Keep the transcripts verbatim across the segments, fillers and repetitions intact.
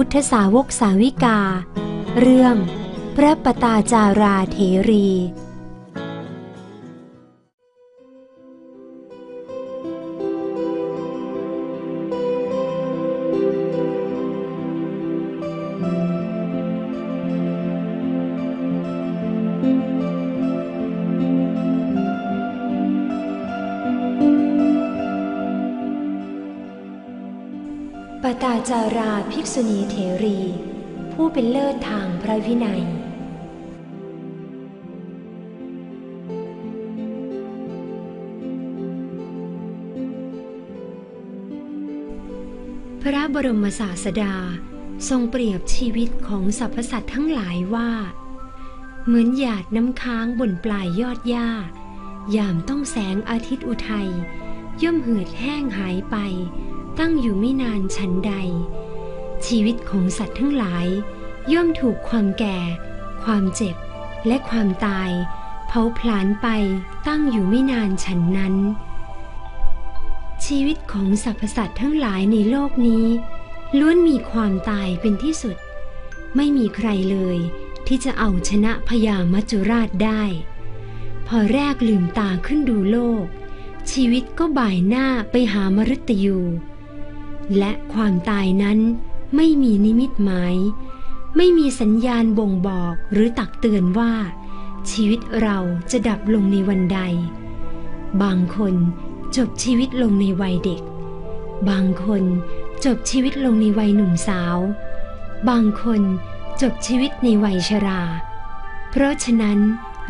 พุทธสาวกสาวิกาเรื่องพระปตาจาราเถรีปตาจาราภิกษุณีเถรีผู้เป็นเลิศทางพระวินัยพระบรมศาสดาทรงเปรียบชีวิตของสรรพสัตว์ทั้งหลายว่าเหมือนหยาดน้ำค้างบนปลายยอดหญ้ายามต้องแสงอาทิตย์อุทัยย่อมเหือดแห้งหายไปตั้งอยู่ไม่นานฉันใดชีวิตของสัตว์ทั้งหลายย่อมถูกความแก่ความเจ็บและความตายเผาผลาญไปตั้งอยู่ไม่นานฉันนั้นชีวิตของสรรพสัตว์ทั้งหลายในโลกนี้ล้วนมีความตายเป็นที่สุดไม่มีใครเลยที่จะเอาชนะพญามัจจุราชได้พอแรกลืมตาขึ้นดูโลกชีวิตก็บ่ายหน้าไปหามฤตยูและความตายนั้นไม่มีนิมิตหมายไม่มีสัญญาณบ่งบอกหรือตักเตือนว่าชีวิตเราจะดับลงในวันใดบางคนจบชีวิตลงในวัยเด็กบางคนจบชีวิตลงในวัยหนุ่มสาวบางคนจบชีวิตในวัยชราเพราะฉะนั้น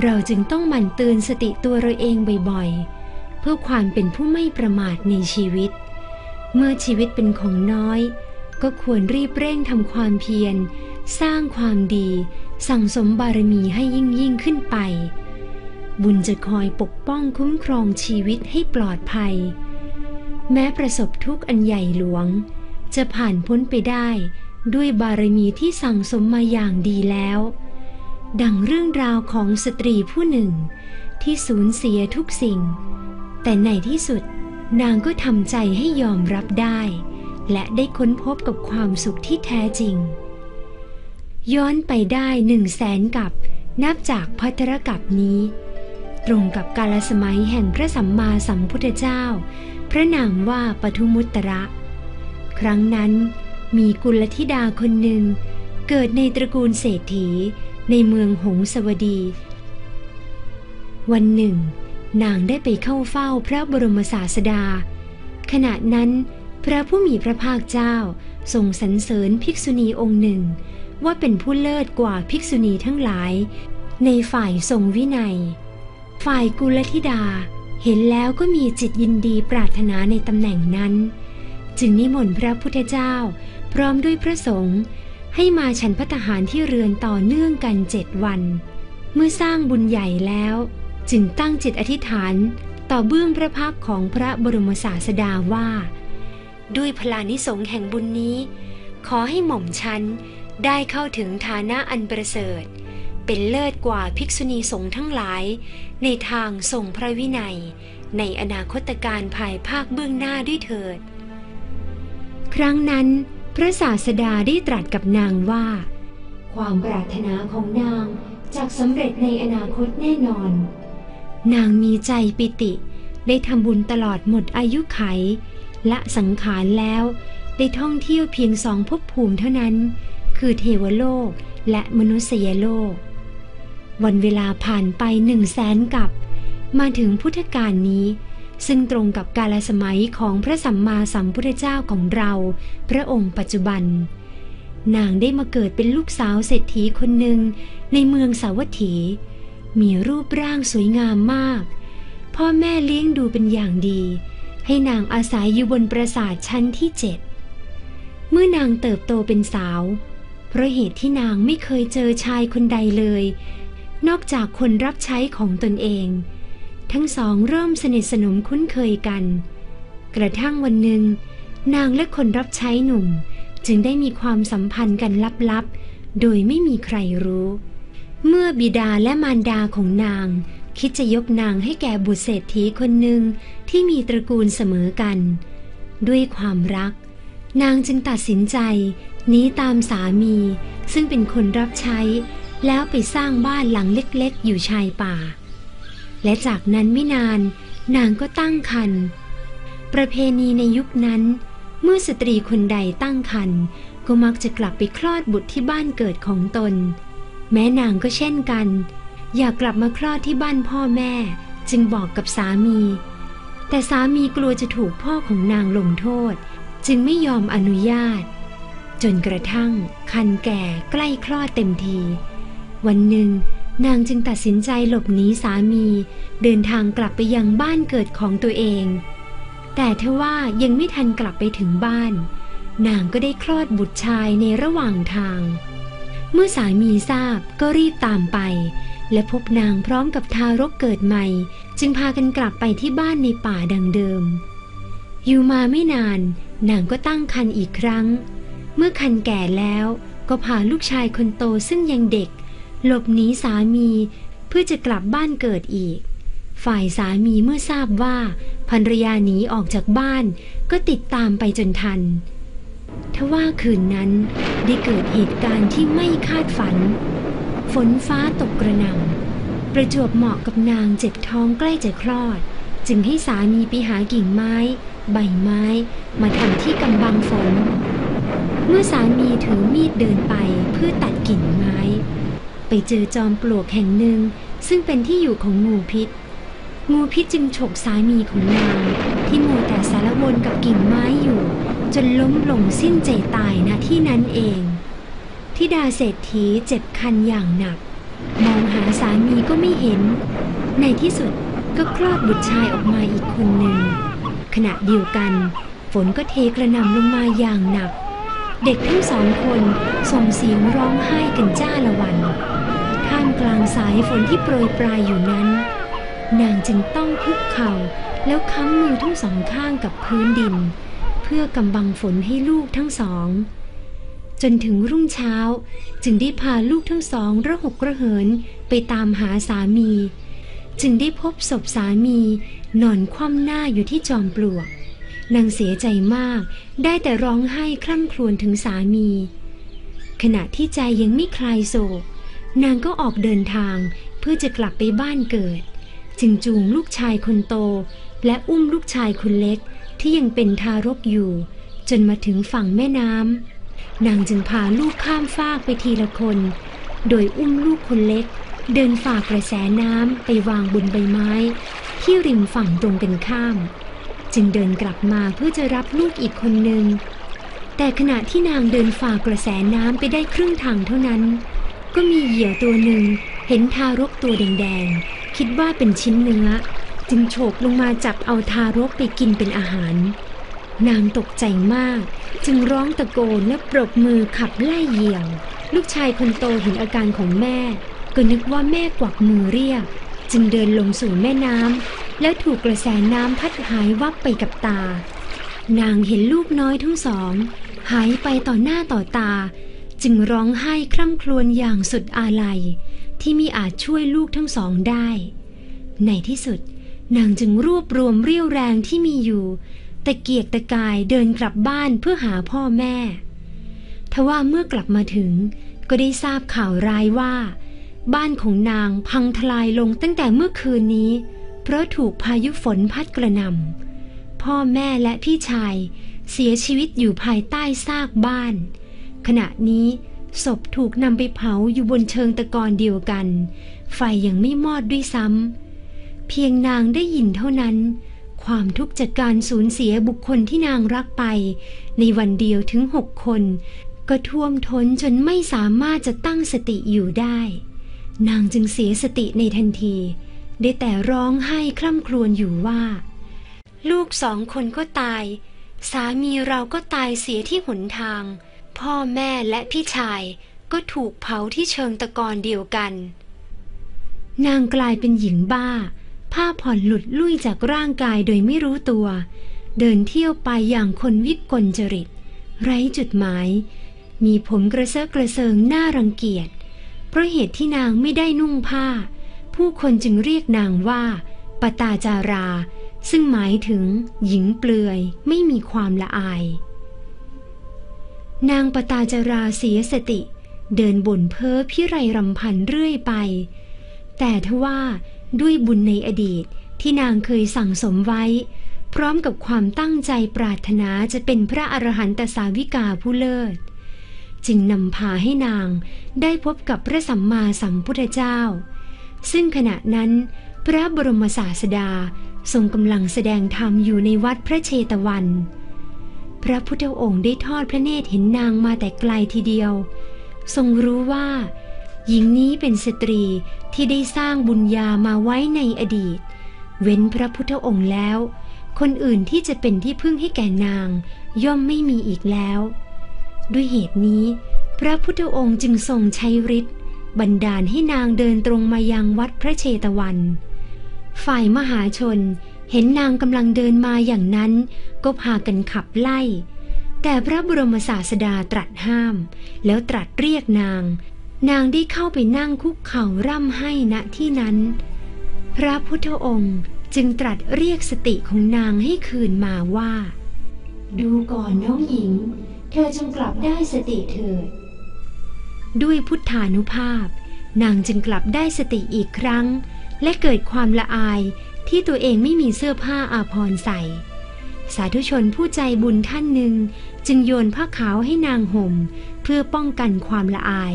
เราจึงต้องหมั่นเตือนสติตัวเราเองบ่อยๆเพื่อความเป็นผู้ไม่ประมาทในชีวิตเมื่อชีวิตเป็นของน้อยก็ควรรีบเร่งทำความเพียรสร้างความดีสั่งสมบารมีให้ยิ่งยิ่งขึ้นไปบุญจะคอยปกป้องคุ้มครองชีวิตให้ปลอดภัยแม้ประสบทุกข์อันใหญ่หลวงจะผ่านพ้นไปได้ด้วยบารมีที่สั่งสมมาอย่างดีแล้วดังเรื่องราวของสตรีผู้หนึ่งที่สูญเสียทุกสิ่งแต่ในที่สุดนางก็ทำใจให้ยอมรับได้และได้ค้นพบกับความสุขที่แท้จริงย้อนไปได้หนึ่งแสนกับนับจากภัทรกัปนี้ตรงกับกาลสมัยแห่งพระสัมมาสัมพุทธเจ้าพระนามว่าปทุมุตตระครั้งนั้นมีกุลธิดาคนหนึ่งเกิดในตระกูลเศรษฐีในเมืองหงสาวดีวันหนึ่งนางได้ไปเข้าเฝ้าพระบรมศาสดาขณะนั้นพระผู้มีพระภาคเจ้าทรงสรรเสริญภิกษุณีองค์หนึ่งว่าเป็นผู้เลิศกว่าภิกษุณีทั้งหลายในฝ่ายทรงวินัยฝ่ายกุลธิดาเห็นแล้วก็มีจิตยินดีปรารถนาในตำแหน่งนั้นจึงนิมนต์พระพุทธเจ้าพร้อมด้วยพระสงฆ์ให้มาฉันภัตตาหารที่เรือนต่อเนื่องกันเจ็ดวันเมื่อสร้างบุญใหญ่แล้วจึงตั้งจิตอธิษฐานต่อเบื้องพระพักตร์ของพระบรมศาสดาว่าด้วยพลานิสงส์แห่งบุญนี้ขอให้หม่อมฉันได้เข้าถึงฐานะอันประเสริฐเป็นเลิศกว่าภิกษุณีสงฆ์ทั้งหลายในทางทรงพระวินัยในอนาคตการภายภาคเบื้องหน้าด้วยเถิดครั้งนั้นพระศาสดาได้ตรัสกับนางว่าความปรารถนาของนางจักสำเร็จในอนาคตแน่นอนนางมีใจปิติได้ทำบุญตลอดหมดอายุไขละสังขารแล้วได้ท่องเที่ยวเพียงสองภพภูมิเท่านั้นคือเทวโลกและมนุษยโลกวันเวลาผ่านไปหนึ่งแสนกับมาถึงพุทธกาลนี้ซึ่งตรงกับกาลสมัยของพระสัมมาสัมพุทธเจ้าของเราพระองค์ปัจจุบันนางได้มาเกิดเป็นลูกสาวเศรษฐีคนหนึ่งในเมืองสาวัตถีมีรูปร่างสวยงามมากพ่อแม่เลี้ยงดูเป็นอย่างดีให้นางอาศัยอยู่บนปราสาทชั้นที่เจ็ดเมื่อนางเติบโตเป็นสาวเพราะเหตุที่นางไม่เคยเจอชายคนใดเลยนอกจากคนรับใช้ของตนเองทั้งสองเริ่มสนิทสนมคุ้นเคยกันกระทั่งวันหนึ่งนางและคนรับใช้หนุ่มจึงได้มีความสัมพันธ์กันลับๆโดยไม่มีใครรู้เมื่อบิดาและมารดาของนางคิดจะยกนางให้แก่บุตรเศรษฐีคนหนึ่งที่มีตระกูลเสมอกันด้วยความรักนางจึงตัดสินใจ นี้ตามสามีซึ่งเป็นคนรับใช้แล้วไปสร้างบ้านหลังเล็กๆอยู่ชายป่าและจากนั้นไม่นานนางก็ตั้งครรภ์ประเพณีในยุคนั้นเมื่อสตรีคนใดตั้งครรภ์ก็มักจะกลับไปคลอดบุตรที่บ้านเกิดของตนแม่นางก็เช่นกันอยากกลับมาคลอดที่บ้านพ่อแม่จึงบอกกับสามีแต่สามีกลัวจะถูกพ่อของนางลงโทษจึงไม่ยอมอนุญาตจนกระทั่งครรภ์แก่ใกล้คลอดเต็มทีวันหนึ่งนางจึงตัดสินใจหลบหนีสามีเดินทางกลับไปยังบ้านเกิดของตัวเองแต่ทว่ายังไม่ทันกลับไปถึงบ้านนางก็ได้คลอดบุตรชายในระหว่างทางเมื่อสามีทราบก็รีบตามไปและพบนางพร้อมกับทารกเกิดใหม่จึงพากันกลับไปที่บ้านในป่าดังเดิมอยู่มาไม่นานนางก็ตั้งครรภ์อีกครั้งเมื่อครรภ์แก่แล้วก็พาลูกชายคนโตซึ่งยังเด็กหลบหนีสามีเพื่อจะกลับบ้านเกิดอีกฝ่ายสามีเมื่อทราบว่าภรรยาหนีออกจากบ้านก็ติดตามไปจนทันทว่าคืนนั้นได้เกิดเหตุการณ์ที่ไม่คาดฝันฝนฟ้าตกกระหน่ำประจวบเหมาะกับนางเจ็บท้องใกล้จะคลอดจึงให้สามีไปหากิ่งไม้ใบไม้มาทำที่กำบังฝนเมื่อสามีถือมีดเดินไปเพื่อตัดกิ่งไม้ไปเจอจอมปลวกแห่งหนึ่งซึ่งเป็นที่อยู่ของงูพิษงูพิษจึงฉกสามีของนางที่มัวแต่สารวนกับกิ่งไม้อยู่จนล้มลงสิ้นใจตายณที่นั้นเองธิดาเศรษฐีเจ็บคันอย่างหนักมองหาสามีก็ไม่เห็นในที่สุดก็คลอดบุตรชายออกมาอีกคนหนึ่งขณะเดียวกันฝนก็เทกระหน่ำลงมาอย่างหนักเด็กทั้งสองคนส่งเสียงร้องไห้กันจ้าละวันท่ามกลางสายฝนที่โปรยปลายอยู่นั้นนางจึงต้องคุกเข่าแล้วค้ำมือทั้งสองข้างกับพื้นดินเพื่อกำบังฝนให้ลูกทั้งสองจนถึงรุ่งเช้าจึงได้พาลูกทั้งสองระหกระเหินไปตามหาสามีจึงได้พบศพสามีนอนคว่ำหน้าอยู่ที่จอมปลวกนางเสียใจมากได้แต่ร้องไห้คร่ำครวญถึงสามีขณะที่ใจยังไม่คลายโศกนางก็ออกเดินทางเพื่อจะกลับไปบ้านเกิดจึงจูงลูกชายคนโตและอุ้มลูกชายคนเล็กที่ยังเป็นทารกอยู่จนมาถึงฝั่งแม่น้ำนางจึงพาลูกข้ามฟากไปทีละคนโดยอุ้มลูกคนเล็กเดินฝ่ากระแสน้ำไปวางบนใบไม้ที่ริมฝั่งตรงกันข้ามจึงเดินกลับมาเพื่อจะรับลูกอีกคนหนึ่งแต่ขณะที่นางเดินฝ่ากระแสน้ำไปได้ครึ่งทางเท่านั้นก็มีเหยี่ยวตัวหนึ่งเห็นทารกตัวแดงๆคิดว่าเป็นชิ้นเนื้อจึงโฉบลงมาจับเอาทารกไปกินเป็นอาหารนางตกใจมากจึงร้องตะโกนและปรบมือขับไล่เหยี่ยวลูกชายคนโตเห็นอาการของแม่ก็นึกว่าแม่กวักมือเรียกจึงเดินลงสู่แม่น้ำแล้วถูกกระแสน้ำพัดหายวับไปกับตานางเห็นลูกน้อยทั้งสองหายไปต่อหน้าต่อตาจึงร้องไห้คร่ำครวญอย่างสุดอาลัยที่มิอาจช่วยลูกทั้งสองได้ในที่สุดนางจึงรวบรวมเรี่ยวแรงที่มีอยู่ตะเกียกตะกายเดินกลับบ้านเพื่อหาพ่อแม่ทว่าเมื่อกลับมาถึงก็ได้ทราบข่าวร้ายว่าบ้านของนางพังทลายลงตั้งแต่เมื่อคืนนี้เพราะถูกพายุฝนพัดกระหน่ำพ่อแม่และพี่ชายเสียชีวิตอยู่ภายใต้ซากบ้านขณะนี้ศพถูกนำไปเผาอยู่บนเชิงตะกอนเดียวกันไฟยังไม่มอดด้วยซ้ำเพียงนางได้ยินเท่านั้นความทุกข์จากการสูญเสียบุคคลที่นางรักไปในวันเดียวถึงหกคนก็ท่วมท้นจนไม่สามารถจะตั้งสติอยู่ได้นางจึงเสียสติในทันทีได้แต่ร้องไห้คร่ำครวญอยู่ว่าลูกสองคนก็ตายสามีเราก็ตายเสียที่หนทางพ่อแม่และพี่ชายก็ถูกเผาที่เชิงตะกอนเดียวกันนางกลายเป็นหญิงบ้าผ้าผ่อนหลุดลุ่ยจากร่างกายโดยไม่รู้ตัวเดินเที่ยวไปอย่างคนวิกลจริตไร้จุดหมายมีผมกระเซาะกระเซิงน่ารังเกียจเพราะเหตุที่นางไม่ได้นุ่งผ้าผู้คนจึงเรียกนางว่าปตาจาราซึ่งหมายถึงหญิงเปลือยไม่มีความละอาย นางปตาจราเสียสติเดินบ่นเพ้อพิไรรำพันเรื่อยไปแต่ทว่าด้วยบุญในอดีตที่นางเคยสั่งสมไว้พร้อมกับความตั้งใจปรารถนาจะเป็นพระอรหันตสาวิกาผู้เลิศจึงนำพาให้นางได้พบกับพระสัมมาสัมพุทธเจ้าซึ่งขณะนั้นพระบรมศาสดาทรงกำลังแสดงธรรมอยู่ในวัดพระเชตวันพระพุทธองค์ได้ทอดพระเนตรเห็นนางมาแต่ไกลทีเดียวทรงรู้ว่าหญิงนี้เป็นสตรีที่ได้สร้างบุญญามาไว้ในอดีตเว้นพระพุทธองค์แล้วคนอื่นที่จะเป็นที่พึ่งให้แก่นางย่อมไม่มีอีกแล้วด้วยเหตุนี้พระพุทธองค์จึงทรงใช้ฤทธิ์บันดาลให้นางเดินตรงมายังวัดพระเชตวันฝ่ายมหาชนเห็นนางกำลังเดินมาอย่างนั้นก็พากันขับไล่แต่พระบรมศาสดาตรัสห้ามแล้วตรัสเรียกนางนางได้เข้าไปนั่งคุกเข่าร่ำไห้ณที่นั้นพระพุทธองค์จึงตรัสเรียกสติของนางให้คืนมาว่าดูก่อนน้องหญิงเธอจงกลับได้สติเถิดด้วยพุทธานุภาพนางจึงกลับได้สติอีกครั้งและเกิดความละอายที่ตัวเองไม่มีเสื้อผ้าอาภรณ์ใส่สาธุชนผู้ใจบุญท่านหนึ่งจึงโยนผ้าขาวให้นางห่มเพื่อป้องกันความละอาย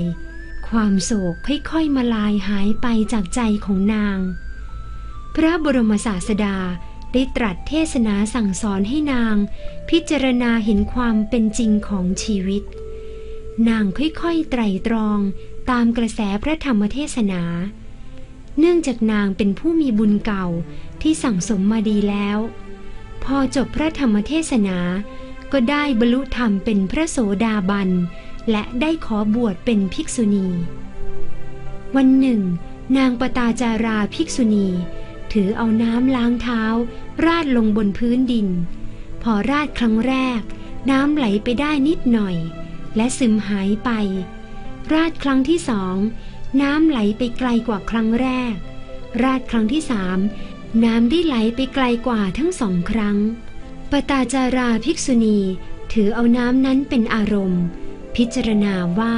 ความโศกค่อยๆมาลายหายไปจากใจของนางพระบรมศาสดาได้ตรัสเทศนาสั่งสอนให้นางพิจารณาเห็นความเป็นจริงของชีวิตนางค่อยๆไตร่ตรองตามกระแสพระธรรมเทศนาเนื่องจากนางเป็นผู้มีบุญเก่าที่สั่งสมมาดีแล้วพอจบพระธรรมเทศนาก็ได้บรรลุธรรมเป็นพระโสดาบันและได้ขอบวชเป็นภิกษุณีวันหนึ่งนางปตาจาราภิกษุณีถือเอาน้ำล้างเท้าราดลงบนพื้นดินพอราดครั้งแรกน้ำไหลไปได้นิดหน่อยและซึมหายไปราดครั้งที่สองน้ำไหลไปไกลกว่าครั้งแรกราดครั้งที่สามน้ำได้ไหลไปไกลกว่าทั้งสองครั้งปตาจาราภิกษุณีถือเอาน้ำนั้นเป็นอารมณ์พิจารณาว่า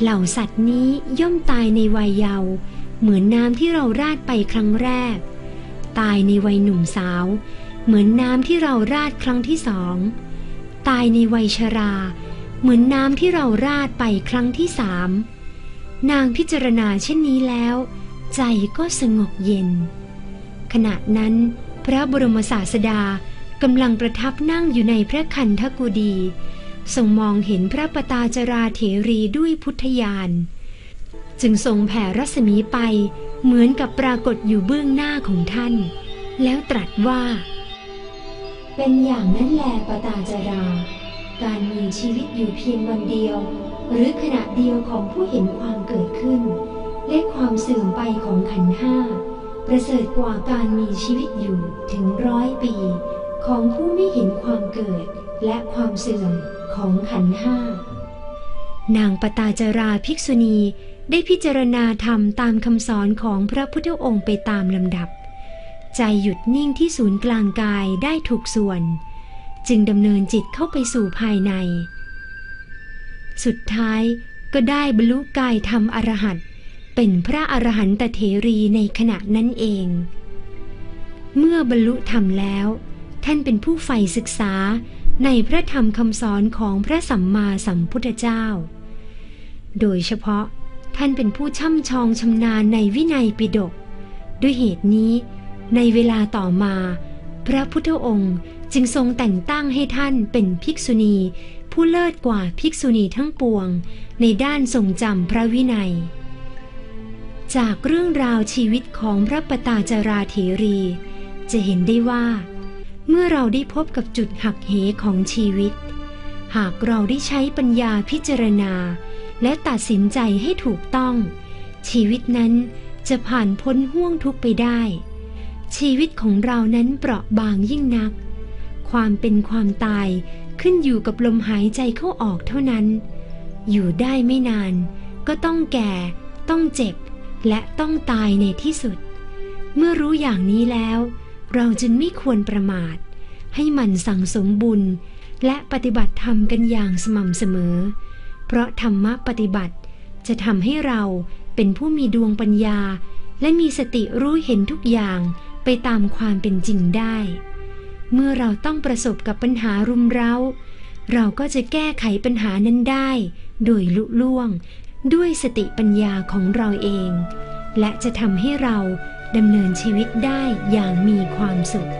เหล่าสัตว์นี้ย่อมตายในวัยเยาว์เหมือนน้ำที่เราราดไปครั้งแรกตายในวัยหนุ่มสาวเหมือนน้ำที่เราราดครั้งที่สองตายในวัยชราเหมือนน้ำที่เราราดไปครั้งที่สามนางพิจารณาเช่นนี้แล้วใจก็สงบเย็นขณะนั้นพระบรมศาสดากำลังประทับนั่งอยู่ในพระคันธกุดีทรงมองเห็นพระปตาจราเถรีด้วยพุทธญาณจึงทรงแผ่รัศมีไปเหมือนกับปรากฏอยู่เบื้องหน้าของท่านแล้วตรัสว่าเป็นอย่างนั้นแลปตาจราการมีชีวิตอยู่เพียงวันเดียวหรือขณะเดียวของผู้เห็นความเกิดขึ้นและความเสื่อมไปของขันธ์ห้าประเสริฐกว่าการมีชีวิตอยู่ถึงร้อยปีของผู้ไม่เห็นความเกิดและความเสื่อมของขันธ์ห้านางปตาจราภิกษุณีได้พิจารณาธรรมตามคำสอนของพระพุทธองค์ไปตามลำดับใจหยุดนิ่งที่ศูนย์กลางกายได้ถูกส่วนจึงดำเนินจิตเข้าไปสู่ภายในสุดท้ายก็ได้บรรลุกายธรรมอรหันต์เป็นพระอรหันตเถรีในขณะนั้นเองเมื่อบรรลุธรรมแล้วท่านเป็นผู้ใฝ่ศึกษาในพระธรรมคำสอนของพระสัมมาสัมพุทธเจ้าโดยเฉพาะท่านเป็นผู้ช่ำชองชำนาญในวินัยปิฎกด้วยเหตุนี้ในเวลาต่อมาพระพุทธองค์จึงทรงแต่งตั้งให้ท่านเป็นภิกษุณีผู้เลิศกว่าภิกษุณีทั้งปวงในด้านทรงจำพระวินัยจากเรื่องราวชีวิตของพระปตาจราเถรีจะเห็นได้ว่าเมื่อเราได้พบกับจุดหักเหของชีวิตหากเราได้ใช้ปัญญาพิจารณาและตัดสินใจให้ถูกต้องชีวิตนั้นจะผ่านพ้นห้วงทุกข์ไปได้ชีวิตของเรานั้นเปราะบางยิ่งนักความเป็นความตายขึ้นอยู่กับลมหายใจเข้าออกเท่านั้นอยู่ได้ไม่นานก็ต้องแก่ต้องเจ็บและต้องตายในที่สุดเมื่อรู้อย่างนี้แล้วเราจึงไม่ควรประมาทให้มันสั่งสมบุญ และปฏิบัติธรรมกันอย่างสม่ำเสมอเพราะธรรมะปฏิบัติจะทำให้เราเป็นผู้มีดวงปัญญาและมีสติรู้เห็นทุกอย่างไปตามความเป็นจริงได้เมื่อเราต้องประสบกับปัญหารุมเร้าเราก็จะแก้ไขปัญหานั้นได้โดยลุล่วงด้วยสติปัญญาของเราเองและจะทำให้เราดำเนินชีวิตได้อย่างมีความสุข